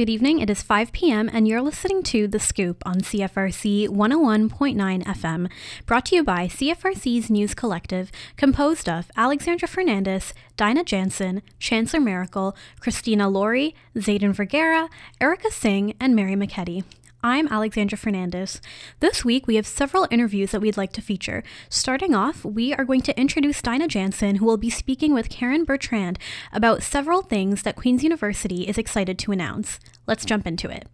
Good evening, it is 5 p.m. and you're listening to The Scoop on CFRC 101.9 FM, brought to you by CFRC's News Collective, composed of Alexandra Fernandez, Dinah Jansen, Chancellor Miracle, Christina Laurie, Zayden Vergara, Erica Singh, and Mary McKetty. I'm Alexandra Fernandez. This week, we have several interviews that we'd like to feature. Starting off, we are going to introduce Dinah Jansen, who will be speaking with Karen Bertrand about several things that Queen's University is excited to announce. Let's jump into it.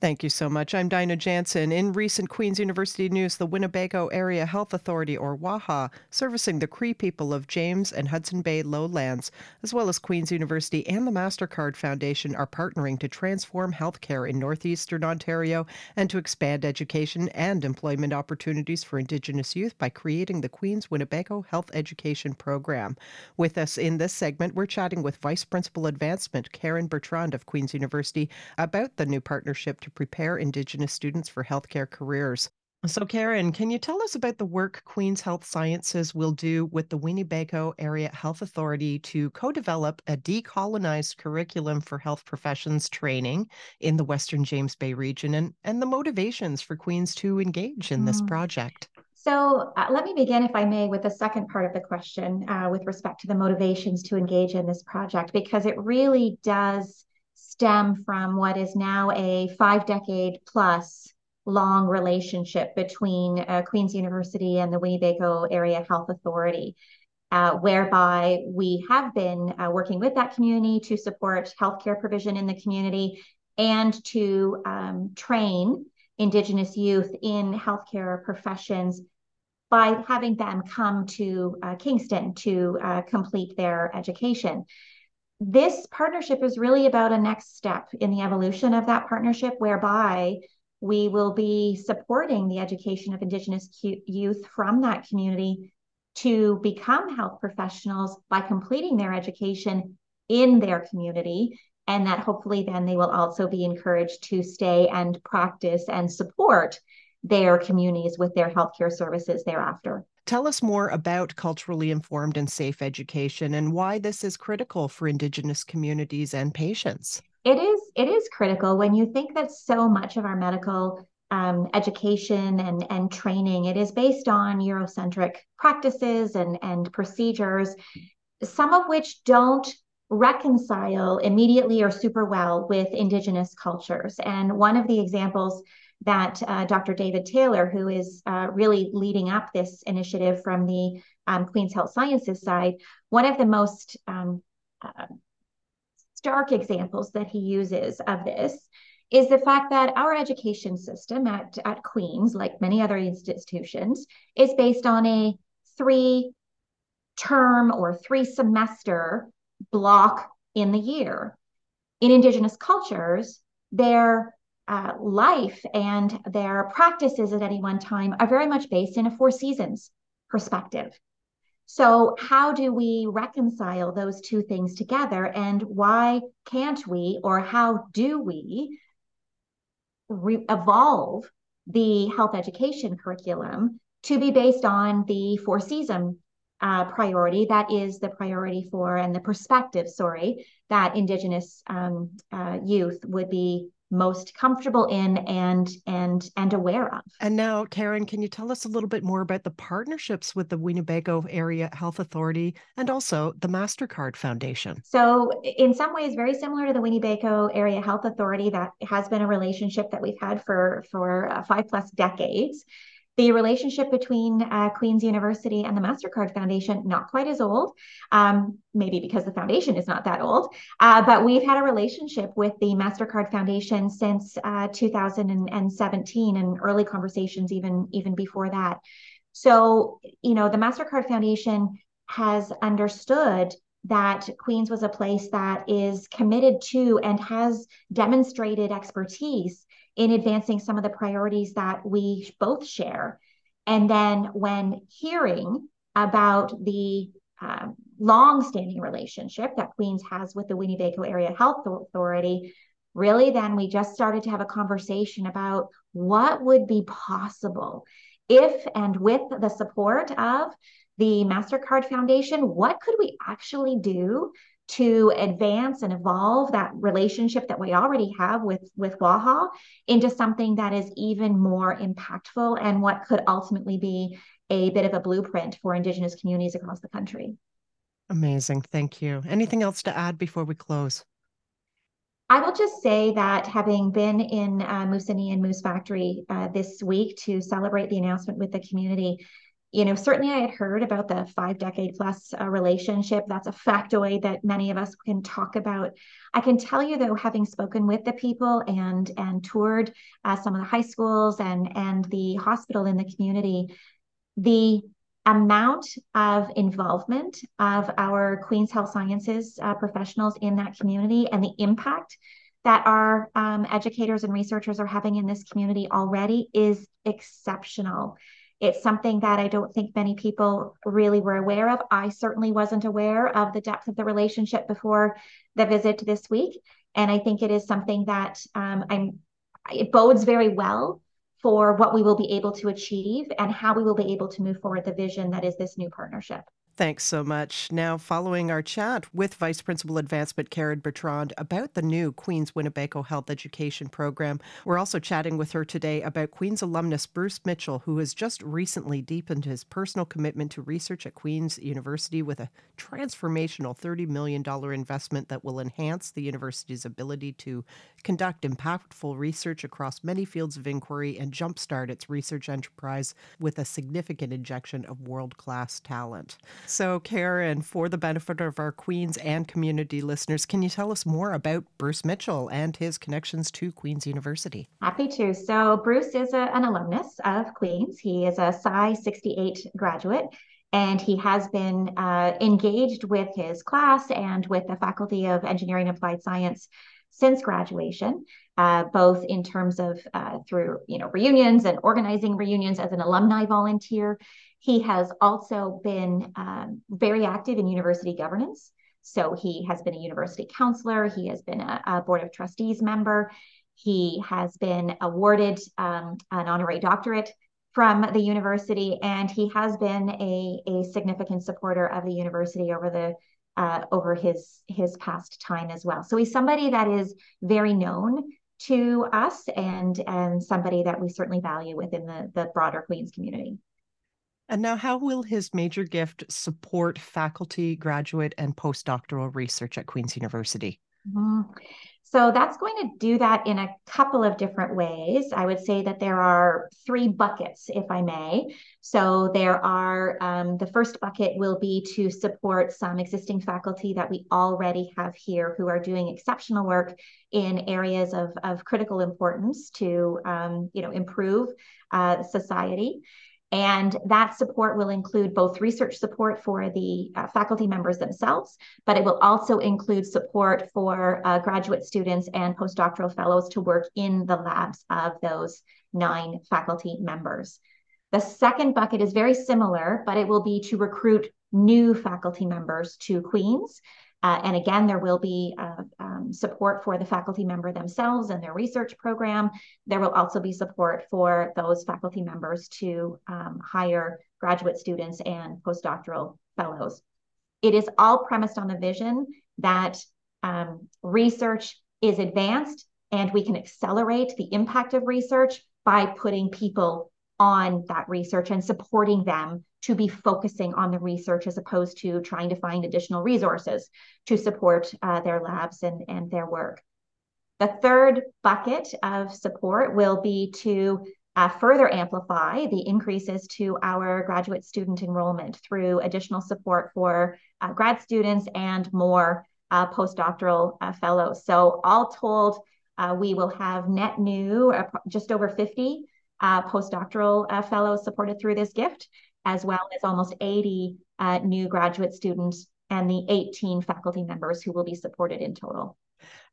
Thank you so much. I'm Dinah Jansen. In recent Queen's University news, the Weeneebayko Area Health Authority, or WAHA, servicing the Cree people of James and Hudson Bay Lowlands, as well as Queen's University and the MasterCard Foundation, are partnering to transform healthcare in northeastern Ontario and to expand education and employment opportunities for Indigenous youth by creating the Queen's Weeneebayko Health Education Program. With us in this segment, we're chatting with Vice Principal Advancement Karen Bertrand of Queen's University about the new partnership to prepare Indigenous students for healthcare careers. So Karen, can you tell us about the work Queen's Health Sciences will do with the Weeneebayko Area Health Authority to co-develop a decolonized curriculum for health professions training in the Western James Bay region and the motivations for Queens to engage in this project? So let me begin, if I may, with the second part of the question with respect to the motivations to engage in this project, because it really does stem from what is now a 5-decade-plus-long relationship between Queen's University and the Weeneebayko Area Health Authority, whereby we have been working with that community to support healthcare provision in the community and to train Indigenous youth in healthcare professions by having them come to Kingston to complete their education. This partnership is really about a next step in the evolution of that partnership, whereby we will be supporting the education of Indigenous youth from that community to become health professionals by completing their education in their community, and that hopefully then they will also be encouraged to stay and practice and support their communities with their healthcare services thereafter. Tell us more about culturally informed and safe education and why this is critical for Indigenous communities and patients. It is critical when you think that so much of our medical education and training, it is based on Eurocentric practices and procedures, some of which don't reconcile immediately or super well with Indigenous cultures. And one of the examples that Dr. David Taylor, who is really leading up this initiative from the Queen's Health Sciences side, one of the most stark examples that he uses of this is the fact that our education system at Queen's, like many other institutions, is based on a 3-term or 3-semester block in the year. In Indigenous cultures, their life and their practices at any one time are very much based in a 4 seasons perspective. So how do we reconcile those two things together, and why can't we, or how do we evolve the health education curriculum to be based on the 4-season priority that is the priority for, and the perspective, that Indigenous youth would be most comfortable in and aware of. And now, Karen, can you tell us a little bit more about the partnerships with the Weeneebayko Area Health Authority and also the MasterCard Foundation? So in some ways, very similar to the Weeneebayko Area Health Authority, that has been a relationship that we've had for 5+ decades. The relationship between Queen's University and the MasterCard Foundation, not quite as old, maybe because the foundation is not that old, but we've had a relationship with the MasterCard Foundation since 2017, and early conversations even before that. So, you know, the MasterCard Foundation has understood that Queen's was a place that is committed to and has demonstrated expertise in advancing some of the priorities that we both share. And then when hearing about the long-standing relationship that Queen's has with the Weeneebayko Area Health Authority, really then we just started to have a conversation about what would be possible if and with the support of the MasterCard Foundation. What could we actually do to advance and evolve that relationship that we already have with WAHA into something that is even more impactful and what could ultimately be a bit of a blueprint for Indigenous communities across the country. Amazing. Thank you. Anything else to add before we close? I will just say that having been in Moosonee and Moose Factory this week to celebrate the announcement with the community, you know, certainly I had heard about the 5-decade-plus relationship. That's a factoid that many of us can talk about. I can tell you, though, having spoken with the people and toured some of the high schools and the hospital in the community, the amount of involvement of our Queen's Health Sciences professionals in that community and the impact that our educators and researchers are having in this community already is exceptional. It's something that I don't think many people really were aware of. I certainly wasn't aware of the depth of the relationship before the visit this week. And I think it is something that it bodes very well for what we will be able to achieve and how we will be able to move forward the vision that is this new partnership. Thanks so much. Now, following our chat with Vice Principal Advancement Karen Bertrand about the new Queen's Weeneebayko Health Education Program, we're also chatting with her today about Queen's alumnus Bruce Mitchell, who has just recently deepened his personal commitment to research at Queen's University with a transformational $30 million investment that will enhance the university's ability to conduct impactful research across many fields of inquiry and jumpstart its research enterprise with a significant injection of world-class talent. So, Karen, for the benefit of our Queens and community listeners, can you tell us more about Bruce Mitchell and his connections to Queen's University? Happy to. So, Bruce is an alumnus of Queen's. He is a Sci-68 graduate, and he has been engaged with his class and with the Faculty of Engineering and Applied Science since graduation, both in terms of through reunions and organizing reunions as an alumni volunteer. He has also been very active in university governance. So he has been a university counselor. He has been a board of trustees member. He has been awarded an honorary doctorate from the university, and he has been a significant supporter of the university over his past time as well. So he's somebody that is very known to us and somebody that we certainly value within the broader Queen's community. And now, how will his major gift support faculty, graduate, and postdoctoral research at Queen's University? Mm-hmm. So that's going to do that in a couple of different ways. I would say that there are three buckets, if I may. So there are, the first bucket will be to support some existing faculty that we already have here who are doing exceptional work in areas of critical importance to improve society. And that support will include both research support for the faculty members themselves, but it will also include support for graduate students and postdoctoral fellows to work in the labs of those 9 faculty members. The second bucket is very similar, but it will be to recruit new faculty members to Queen's. And again, there will be support for the faculty member themselves and their research program. There will also be support for those faculty members to hire graduate students and postdoctoral fellows. It is all premised on the vision that research is advanced and we can accelerate the impact of research by putting people on that research and supporting them to be focusing on the research as opposed to trying to find additional resources to support their labs and their work. The third bucket of support will be to further amplify the increases to our graduate student enrollment through additional support for grad students and more postdoctoral fellows. So all told, we will have net new, just over 50 postdoctoral fellows supported through this gift, as well as almost 80 new graduate students and the 18 faculty members who will be supported in total.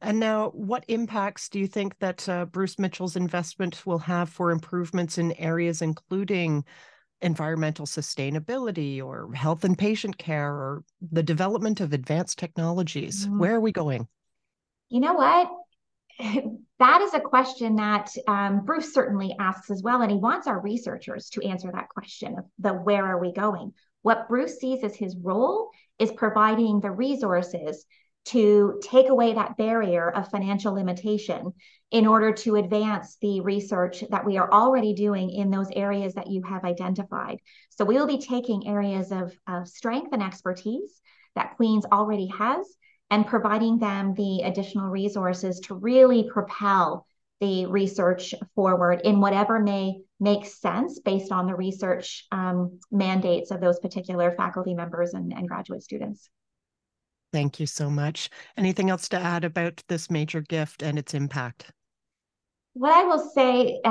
And now, what impacts do you think that Bruce Mitchell's investment will have for improvements in areas including environmental sustainability or health and patient care or the development of advanced technologies? Mm-hmm. Where are we going? You know what? That is a question that Bruce certainly asks as well, and he wants our researchers to answer that question of the where are we going. What Bruce sees as his role is providing the resources to take away that barrier of financial limitation in order to advance the research that we are already doing in those areas that you have identified. So we will be taking areas of strength and expertise that Queen's already has and providing them the additional resources to really propel the research forward in whatever may make sense based on the research mandates of those particular faculty members and graduate students. Thank you so much. Anything else to add about this major gift and its impact? What I will say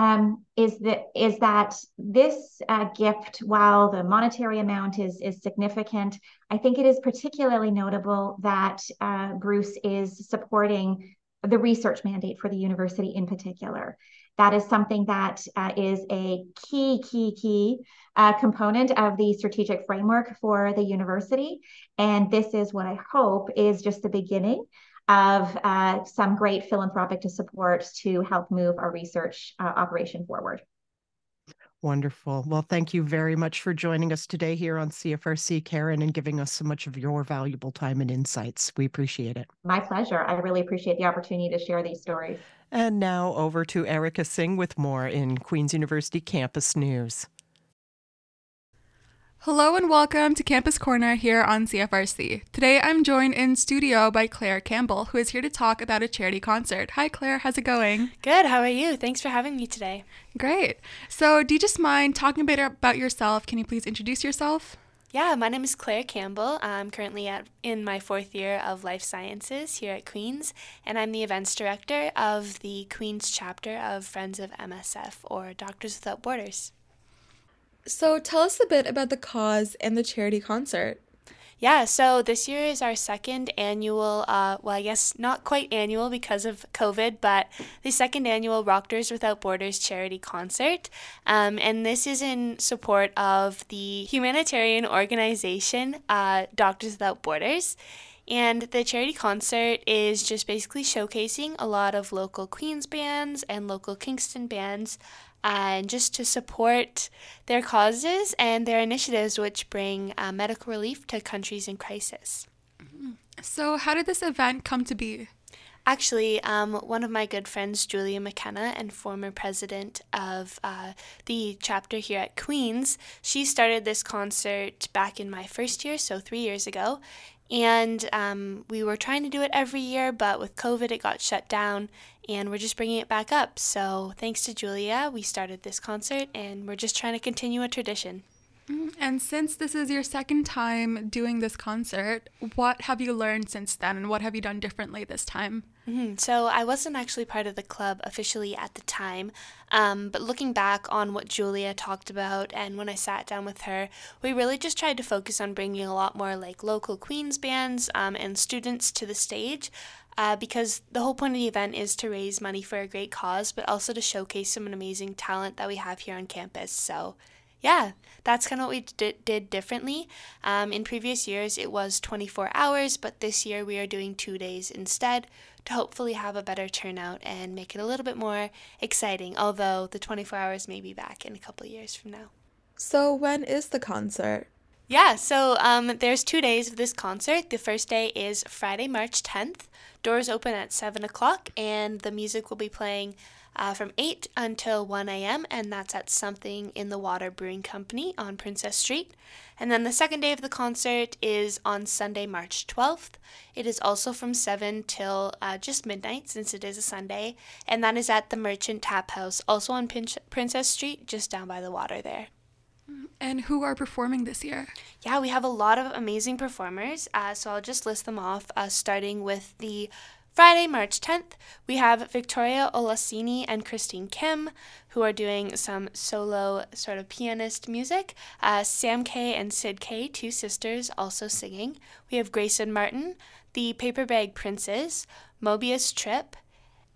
is that this gift, while the monetary amount is significant, I think it is particularly notable that Bruce is supporting the research mandate for the university in particular. That is something that is a key component of the strategic framework for the university. And this is what I hope is just the beginning of some great philanthropic support to help move our research operation forward. Wonderful. Well, thank you very much for joining us today here on CFRC, Karen, and giving us so much of your valuable time and insights. We appreciate it. My pleasure. I really appreciate the opportunity to share these stories. And now over to Erica Singh with more in Queen's University Campus News. Hello and welcome to Campus Corner here on CFRC. Today I'm joined in studio by Claire Campbell, who is here to talk about a charity concert. Hi Claire, how's it going? Good, how are you? Thanks for having me today. Great. So do you just mind talking a bit about yourself? Can you please introduce yourself? Yeah, my name is Claire Campbell. I'm currently in my fourth year of life sciences here at Queen's, and I'm the events director of the Queen's chapter of Friends of MSF, or Doctors Without Borders. So tell us a bit about the cause and the charity concert. Yeah, so this year is our second annual, well, I guess not quite annual because of COVID, but the second annual Rockters Without Borders charity concert. And this is in support of the humanitarian organization, Doctors Without Borders. And the charity concert is just basically showcasing a lot of local Queens bands and local Kingston bands, and just to support their causes and their initiatives which bring medical relief to countries in crisis. So how did this event come to be? Actually, one of my good friends, Julia McKenna, and former president of the chapter here at Queen's, she started this concert back in my first year, so 3 years ago. And we were trying to do it every year, but with COVID, it got shut down, and we're just bringing it back up. So thanks to Julia, we started this concert, and we're just trying to continue a tradition. And since this is your second time doing this concert, what have you learned since then, and what have you done differently this time? So I wasn't actually part of the club officially at the time, but looking back on what Julia talked about and when I sat down with her, we really just tried to focus on bringing a lot more like local Queens bands and students to the stage. Because the whole point of the event is to raise money for a great cause, but also to showcase some amazing talent that we have here on campus. So yeah, that's kind of what we did differently. In previous years, it was 24 hours, but this year we are doing 2 days instead to hopefully have a better turnout and make it a little bit more exciting, although the 24 hours may be back in a couple of years from now. So when is the concert? Yeah, so there's 2 days of this concert. The first day is Friday, March 10th. Doors open at 7 o'clock, and the music will be playing from 8 until 1 a.m., and that's at Something in the Water Brewing Company on Princess Street. And then the second day of the concert is on Sunday, March 12th. It is also from 7 till just midnight, since it is a Sunday, and that is at the Merchant Tap House, also on Princess Street, just down by the water there. And who are performing this year? Yeah, we have a lot of amazing performers, so I'll just list them off, starting with the Friday, March 10th. We have Victoria Olassini and Christine Kim, who are doing some solo sort of pianist music. Sam K. and Sid K., two sisters, also singing. We have Grayson Martin, the Paperbag Princes, Mobius Trip,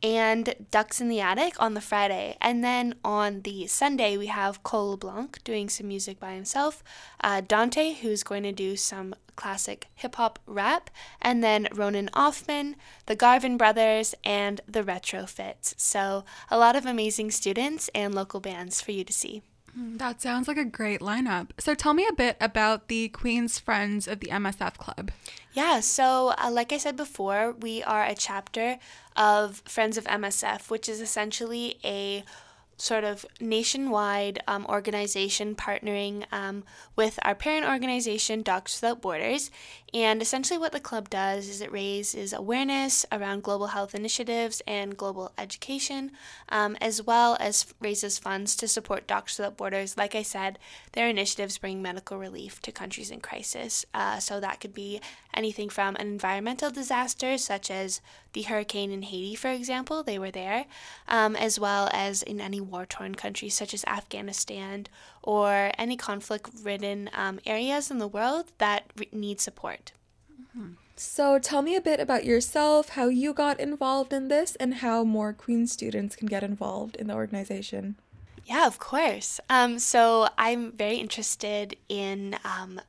and Ducks in the Attic on the Friday. And then on the Sunday, we have Cole LeBlanc doing some music by himself, Dante, who's going to do some classic hip-hop rap, and then Ronan Offman, the Garvin Brothers, and the Retrofits. So a lot of amazing students and local bands for you to see. That sounds like a great lineup. So tell me a bit about the Queen's Friends of the MSF Club. Yeah, so like I said before, we are a chapter of Friends of MSF, which is essentially a sort of nationwide organization partnering with our parent organization, Doctors Without Borders. And essentially what the club does is it raises awareness around global health initiatives and global education, as well as raises funds to support Doctors Without Borders. Like I said, their initiatives bring medical relief to countries in crisis. So that could be anything from an environmental disaster, such as the hurricane in Haiti, for example, they were there, as well as in any war-torn countries, such as Afghanistan, or any conflict-ridden areas in the world that need support. Mm-hmm. So tell me a bit about yourself, how you got involved in this, and how more Queen's students can get involved in the organization. Yeah, of course. So I'm very interested in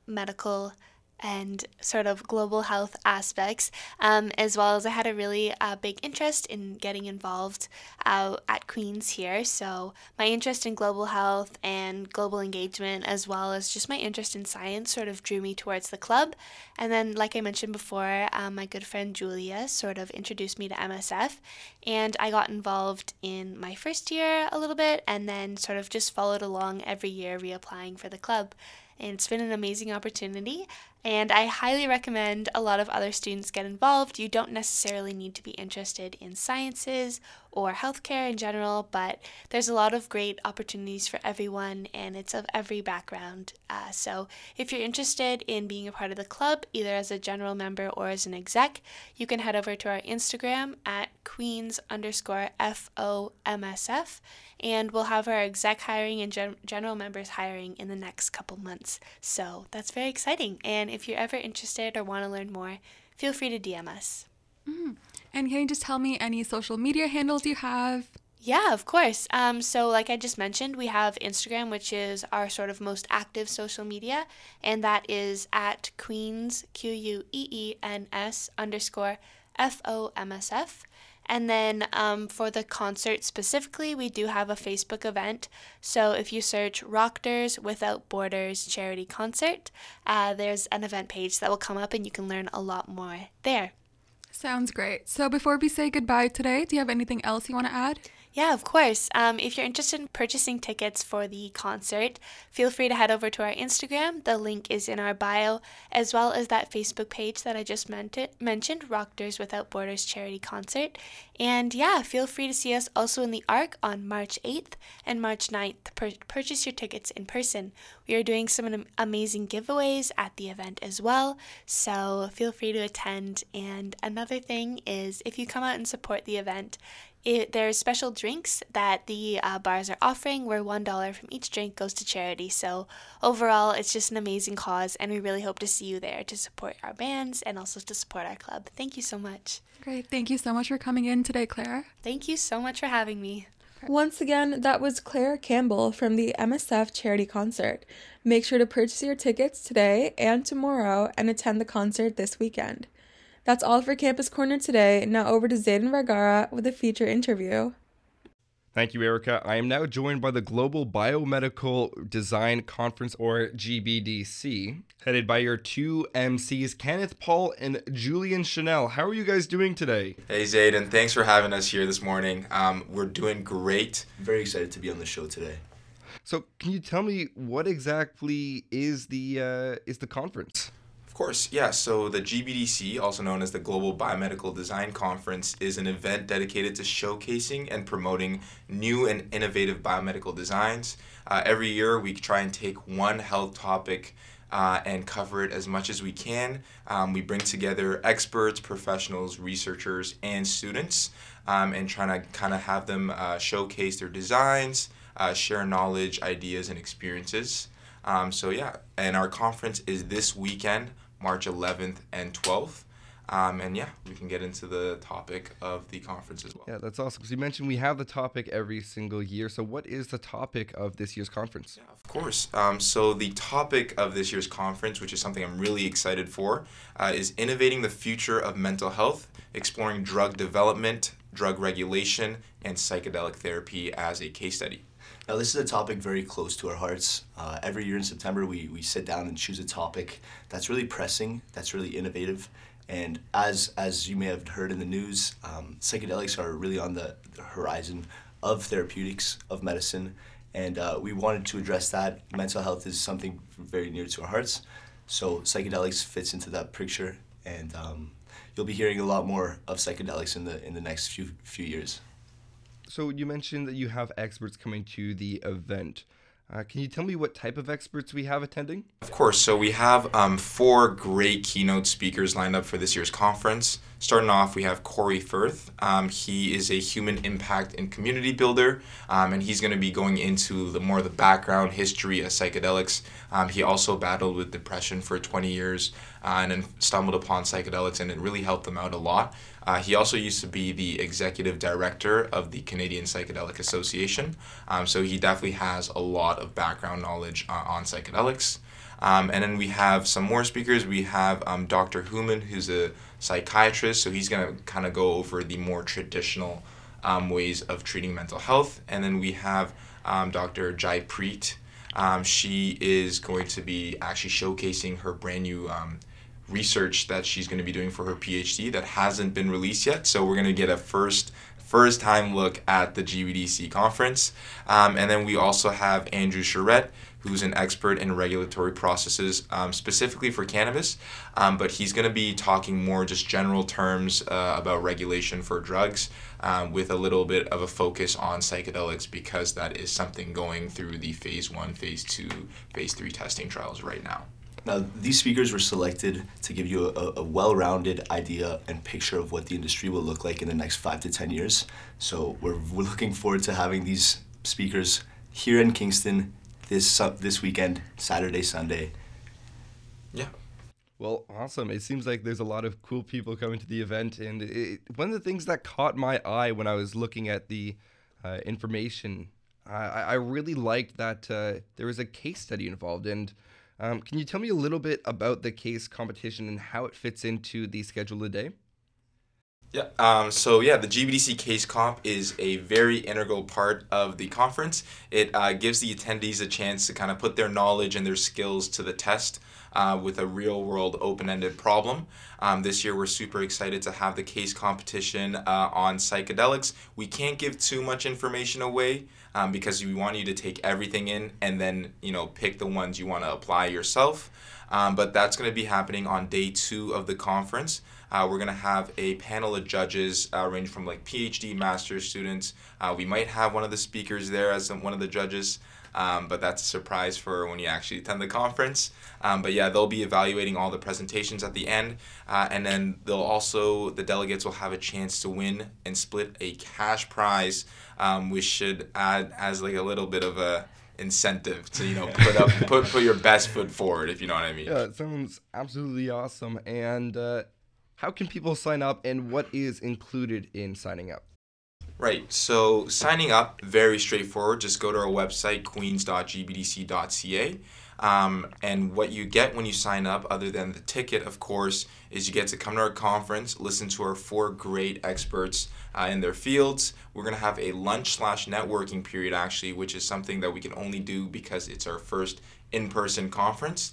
medical and sort of global health aspects, as well as I had a really big interest in getting involved at Queen's here. So my interest in global health and global engagement, as well as just my interest in science, sort of drew me towards the club. And then, like I mentioned before, my good friend Julia sort of introduced me to MSF, and I got involved in my first year a little bit, and then sort of just followed along every year reapplying for the club. And it's been an amazing opportunity, and I highly recommend a lot of other students get involved. You don't necessarily need to be interested in sciences or healthcare in general, but there's a lot of great opportunities for everyone, and it's of every background. So if you're interested in being a part of the club, either as a general member or as an exec, you can head over to our Instagram at queens_FOMSF, and we'll have our exec hiring and general members hiring in the next couple months. So that's very exciting. And if you're ever interested or want to learn more, feel free to DM us. Mm. And can you just tell me any social media handles you have? Yeah, of course. So like I just mentioned, we have Instagram, which is our sort of most active social media, and that is at Queens, QUEENS _FOMSF. And then for the concert specifically, we do have a Facebook event. So if you search Rockters Without Borders Charity Concert, there's an event page that will come up and you can learn a lot more there. Sounds great. So before we say goodbye today, do you have anything else you want to add? Yeah, of course. If you're interested in purchasing tickets for the concert, feel free to head over to our Instagram. The link is in our bio, as well as that Facebook page that I just mentioned, Rockters Without Borders Charity Concert. And yeah, feel free to see us also in the ARC on March 8th and March 9th to purchase your tickets in person. We are doing some amazing giveaways at the event as well, so feel free to attend. And another thing is, if you come out and support the event, there's special drinks that the bars are offering where $1 from each drink goes to charity. So overall, it's just an amazing cause, and we really hope to see you there to support our bands and also to support our club. Thank you so much. Great. Thank you so much for coming in today, Claire. Thank you so much for having me. Once again, that was Claire Campbell from the MSF Charity Concert. Make sure to purchase your tickets today and tomorrow and attend the concert this weekend. That's all for Campus Corner today. Now over to Zayden Vergara with a feature interview. Thank you, Erica. I am now joined by the Global Biomedical Design Conference, or GBDC, headed by your two MCs, Kenneth Paul and Julian Chanel. How are you guys doing today? Hey, Zayden. Thanks for having us here this morning. We're doing great. Very excited to be on the show today. So can you tell me what exactly is the conference? Of course, yeah. So the GBDC, also known as the Global Biomedical Design Conference, is an event dedicated to showcasing and promoting new and innovative biomedical designs. Every year we try and take one health topic and cover it as much as we can. We bring together experts, professionals, researchers, and students, and trying to kind of have them showcase their designs, share knowledge, ideas, and experiences. So yeah, and our conference is this weekend, March 11th and 12th. And yeah, we can get into the topic of the conference as well. Yeah, that's awesome. Because you mentioned we have the topic every single year. So what is the topic of this year's conference? Yeah, of course. So the topic of this year's conference, which is something I'm really excited for, is Innovating the Future of Mental Health, Exploring Drug Development, Drug Regulation, and Psychedelic Therapy as a Case Study. Now, this is a topic very close to our hearts. Every year in September, we sit down and choose a topic that's really pressing, that's really innovative. And as you may have heard in the news, psychedelics are really on the horizon of therapeutics, of medicine. And we wanted to address that. Mental health is something very near to our hearts. So psychedelics fits into that picture. And you'll be hearing a lot more of psychedelics in the next few years. So you mentioned that you have experts coming to the event. Can you tell me what type of experts we have attending? Of course. So we have four great keynote speakers lined up for this year's conference. Starting off, we have Corey Firth. He is a human impact and community builder, and he's going to be going into the background history of psychedelics. He also battled with depression for 20 years and then stumbled upon psychedelics, and it really helped him out a lot. He also used to be the executive director of the Canadian Psychedelic Association, so he definitely has a lot of background knowledge on psychedelics. And then we have some more speakers. We have Dr. Hooman, who's a psychiatrist, so he's going to kind of go over the more traditional ways of treating mental health. And then we have Dr. Jaipreet. She is going to be actually showcasing her brand new research that she's going to be doing for her PhD that hasn't been released yet. So we're going to get a first time look at the GBDC conference. And then we also have Andrew Charette, who's an expert in regulatory processes, specifically for cannabis, but he's going to be talking more just general terms about regulation for drugs with a little bit of a focus on psychedelics, because that is something going through the phase 1, phase 2, phase 3 testing trials right now. Now, these speakers were selected to give you a well-rounded idea and picture of what the industry will look like in the next 5 to 10 years. So we're looking forward to having these speakers here in Kingston this weekend, Saturday, Sunday. Yeah. Well, awesome. It seems like there's a lot of cool people coming to the event. And one of the things that caught my eye when I was looking at the information, I really liked that there was a case study involved. And can you tell me a little bit about the case competition and how it fits into the schedule of the day? Yeah. The GBDC Case Comp is a very integral part of the conference. It gives the attendees a chance to kind of put their knowledge and their skills to the test with a real-world open-ended problem. This year, we're super excited to have the case competition on psychedelics. We can't give too much information away because we want you to take everything in and then, pick the ones you want to apply yourself. But that's going to be happening on day 2 of the conference. We're going to have a panel of judges ranging from PhD, master's students. We might have one of the speakers there as one of the judges, but that's a surprise for when you actually attend the conference. They'll be evaluating all the presentations at the end, and then the delegates will have a chance to win and split a cash prize, which should add as a little bit of a incentive to put your best foot forward, if you know what I mean. Yeah, it sounds absolutely awesome. And how can people sign up, and what is included in signing up? Right, so signing up, very straightforward. Just go to our website, queens.gbdc.ca. And what you get when you sign up, other than the ticket, of course, is you get to come to our conference, listen to our 4 great experts in their fields. We're going to have a lunch/networking period, actually, which is something that we can only do because it's our first in-person conference.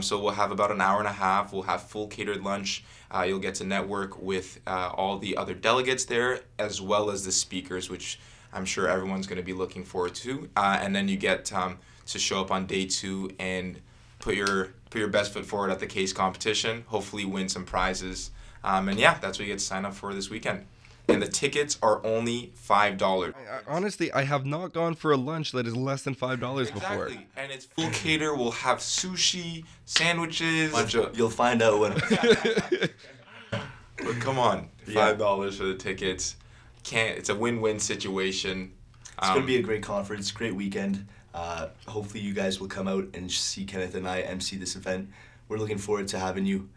So we'll have about an hour and a half. We'll have full catered lunch. You'll get to network with all the other delegates there, as well as the speakers, which I'm sure everyone's going to be looking forward to. And then you get to show up on day 2 and put your best foot forward at the case competition, hopefully win some prizes. That's what you get to sign up for this weekend. And the tickets are only $5. Honestly, I have not gone for a lunch that is less than $5 before. Exactly, and it's full cater. We'll have sushi, sandwiches. You'll find out when. But come on, $5 for the tickets. It's a win-win situation. It's going to be a great conference, great weekend. Hopefully you guys will come out and see Kenneth and I MC this event. We're looking forward to having you.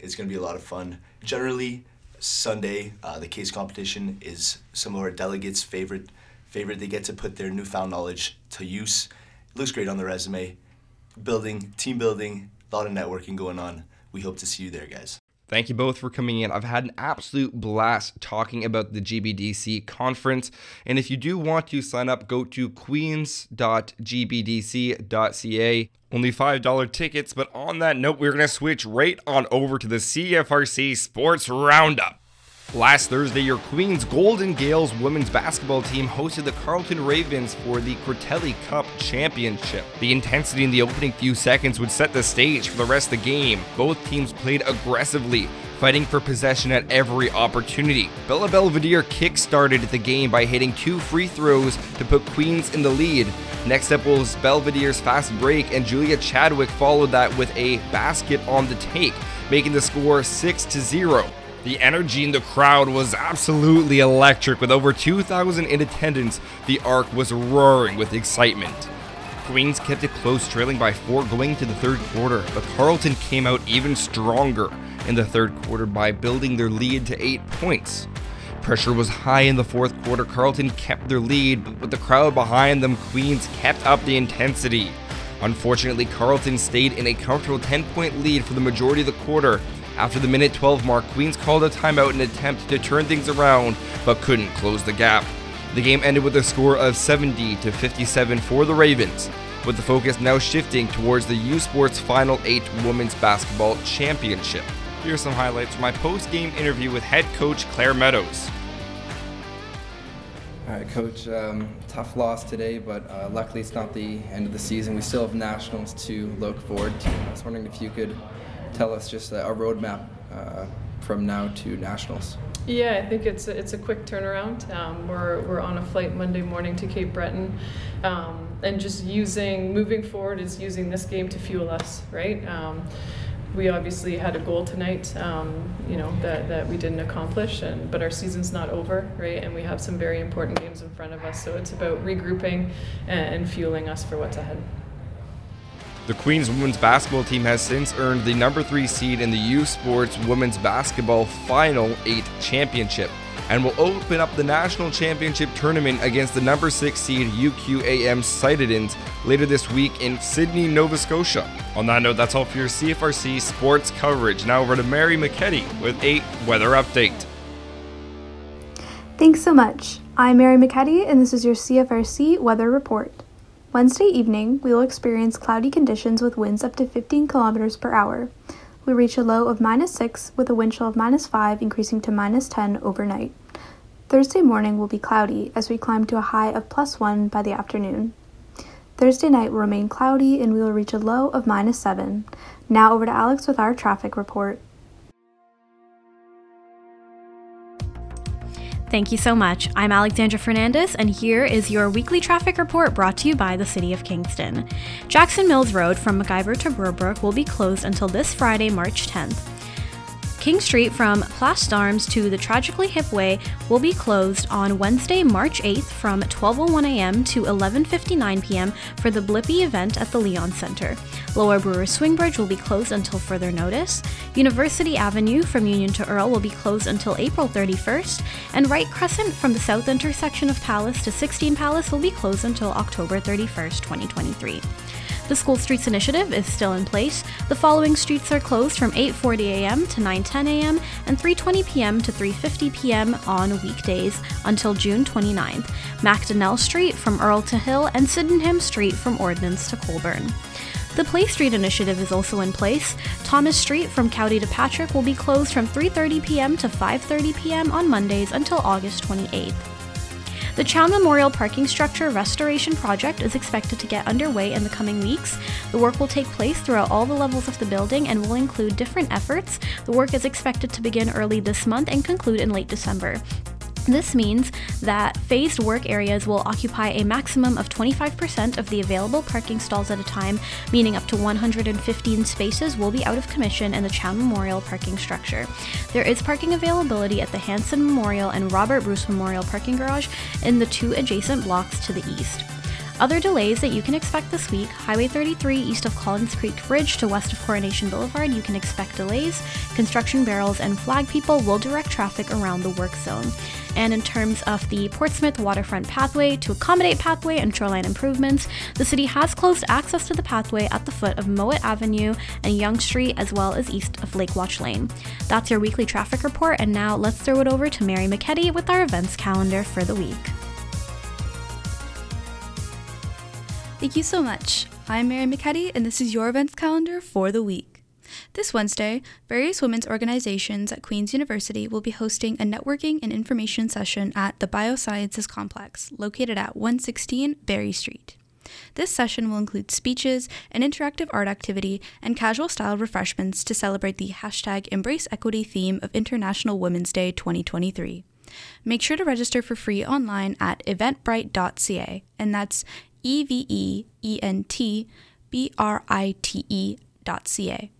It's going to be a lot of fun. Generally, Sunday, the case competition is some of our delegates' favorite. They get to put their newfound knowledge to use. It looks great on the resume. Team building, a lot of networking going on. We hope to see you there, guys. Thank you both for coming in. I've had an absolute blast talking about the GBDC conference. And if you do want to sign up, go to queens.gbdc.ca. Only $5 tickets, but on that note, we're going to switch right on over to the CFRC Sports Roundup. Last Thursday, your Queen's Golden Gales women's basketball team hosted the Carlton Ravens for the Cortelli Cup Championship. The intensity in the opening few seconds would set the stage for the rest of the game. Both teams played aggressively, fighting for possession at every opportunity. Bella Belvedere kick-started the game by hitting two free throws to put Queens in the lead. Next up was Belvedere's fast break, and Julia Chadwick followed that with a basket on the take, making the score 6-0. The energy in the crowd was absolutely electric. With over 2,000 in attendance, the Arc was roaring with excitement. Queens kept it close, trailing by 4 going to the third quarter, but Carlton came out even stronger in the third quarter by building their lead to 8 points. Pressure was high in the fourth quarter. Carlton kept their lead, but with the crowd behind them, Queens kept up the intensity. Unfortunately, Carlton stayed in a comfortable 10-point lead for the majority of the quarter. After the minute 12 mark, Queens called a timeout in an attempt to turn things around, but couldn't close the gap. The game ended with a score of 70-57 for the Ravens, with the focus now shifting towards the U Sports Final 8 Women's Basketball Championship. Here's some highlights from my post-game interview with head coach Claire Meadows. All right, Coach, tough loss today, but luckily it's not the end of the season. We still have nationals to look forward to. I was wondering if you could tell us just a roadmap from now to nationals. Yeah, I think it's a quick turnaround. We're on a flight Monday morning to Cape Breton, and just moving forward is using this game to fuel us, right? We obviously had a goal tonight, that we didn't accomplish, but our season's not over, right? And we have some very important games in front of us, so it's about regrouping and fueling us for what's ahead. The Queen's women's basketball team has since earned the number 3 seed in the U Sports Women's Basketball Final 8 Championship and will open up the National Championship Tournament against the number 6 seed UQAM Citadins later this week in Sydney, Nova Scotia. On that note, that's all for your CFRC sports coverage. Now over to Mary McKetty with a weather update. Thanks so much. I'm Mary McKetty, and this is your CFRC weather report. Wednesday evening, we will experience cloudy conditions with winds up to 15 kilometers per hour. We reach a low of -6 with a wind chill of -5, increasing to -10 overnight. Thursday morning will be cloudy as we climb to a high of +1 by the afternoon. Thursday night will remain cloudy and we will reach a low of -7. Now over to Alex with our traffic report. Thank you so much. I'm Alexandra Fernandez, and here is your weekly traffic report brought to you by the City of Kingston. Jackson Mills Road from MacIver to Burbrook will be closed until this Friday, March 10th. King Street from Place Arms to the Tragically Hip Way will be closed on Wednesday, March 8th from 12:01 a.m. to 11:59 p.m. for the Blippi event at the Leon Center. Lower Brewer Swing Bridge will be closed until further notice. University Avenue from Union to Earl will be closed until April 31st, and Wright Crescent from the south intersection of Palace to 16 Palace will be closed until October 31st, 2023. The School Streets Initiative is still in place. The following streets are closed from 8:40 a.m. to 9:10 a.m. and 3:20 p.m. to 3:50 p.m. on weekdays until June 29th. Macdonnell Street from Earl to Hill and Sydenham Street from Ordnance to Colburn. The Play Street Initiative is also in place. Thomas Street from Cowdy to Patrick will be closed from 3:30 p.m. to 5:30 p.m. on Mondays until August 28th. The Chown Memorial Parking Structure Restoration Project is expected to get underway in the coming weeks. The work will take place throughout all the levels of the building and will include different efforts. The work is expected to begin early this month and conclude in late December. This means that phased work areas will occupy a maximum of 25% of the available parking stalls at a time, meaning up to 115 spaces will be out of commission in the Chown Memorial parking structure. There is parking availability at the Hanson Memorial and Robert Bruce Memorial parking garage in the 2 adjacent blocks to the east. Other delays that you can expect this week: Highway 33 east of Collins Creek Bridge to west of Coronation Boulevard, you can expect delays. Construction barrels and flag people will direct traffic around the work zone. and in terms of the Portsmouth waterfront pathway, to accommodate pathway and shoreline improvements, the city has closed access to the pathway at the foot of Mowat Avenue and Yonge Street, as well as east of Lake Watch Lane. That's your weekly traffic report, and now let's throw it over to Mary McKetty with our events calendar for the week. Thank you so much. I'm Mary McKetty, and this is your events calendar for the week. This Wednesday, various women's organizations at Queen's University will be hosting a networking and information session at the Biosciences Complex, located at 116 Berry Street. This session will include speeches, an interactive art activity, and casual-style refreshments to celebrate the #EmbraceEquity theme of International Women's Day 2023. Make sure to register for free online at eventbrite.ca, and that's eventbrite.ca.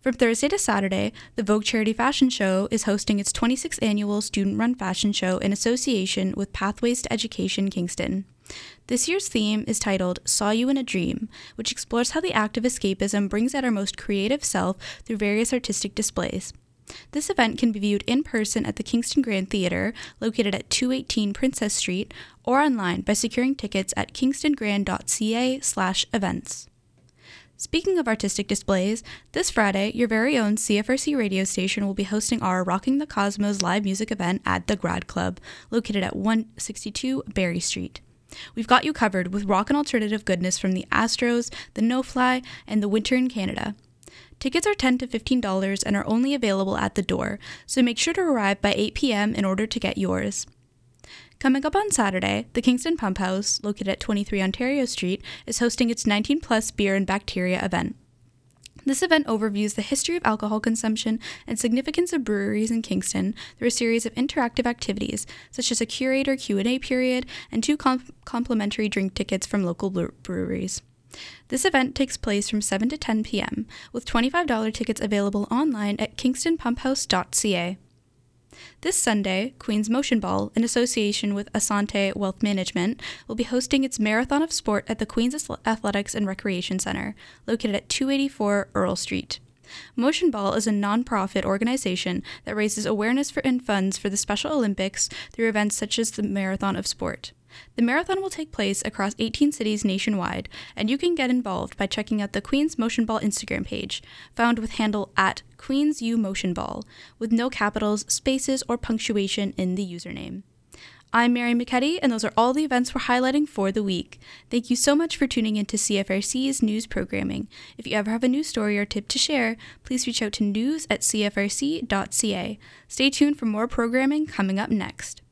From Thursday to Saturday, the Vogue Charity Fashion Show is hosting its 26th annual student-run fashion show in association with Pathways to Education Kingston. This year's theme is titled Saw You in a Dream, which explores how the act of escapism brings out our most creative self through various artistic displays. This event can be viewed in person at the Kingston Grand Theatre, located at 218 Princess Street, or online by securing tickets at kingstongrand.ca/events. Speaking of artistic displays, this Friday, your very own CFRC radio station will be hosting our Rocking the Cosmos live music event at the Grad Club, located at 162 Berry Street. We've got you covered with rock and alternative goodness from the Astros, the No-Fly, and the Winter in Canada. Tickets are $10 to $15 and are only available at the door, so make sure to arrive by 8 p.m. in order to get yours. Coming up on Saturday, the Kingston Pump House, located at 23 Ontario Street, is hosting its 19+ Beer and Bacteria event. This event overviews the history of alcohol consumption and significance of breweries in Kingston through a series of interactive activities, such as a curator Q&A period and two complimentary drink tickets from local breweries. This event takes place from 7 to 10 p.m., with $25 tickets available online at kingstonpumphouse.ca. This Sunday, Queen's Motion Ball, in association with Asante Wealth Management, will be hosting its Marathon of Sport at the Queen's Athletics and Recreation Center, located at 284 Earl Street. Motion Ball is a non-profit organization that raises awareness and funds for the Special Olympics through events such as the Marathon of Sport. The marathon will take place across 18 cities nationwide, and you can get involved by checking out the Queen's Motion Ball Instagram page, found with handle at QueensUMotionBall, with no capitals, spaces, or punctuation in the username. I'm Mary McKetty, and those are all the events we're highlighting for the week. Thank you so much for tuning in to CFRC's news programming. If you ever have a news story or tip to share, please reach out to news@cfrc.ca. Stay tuned for more programming coming up next.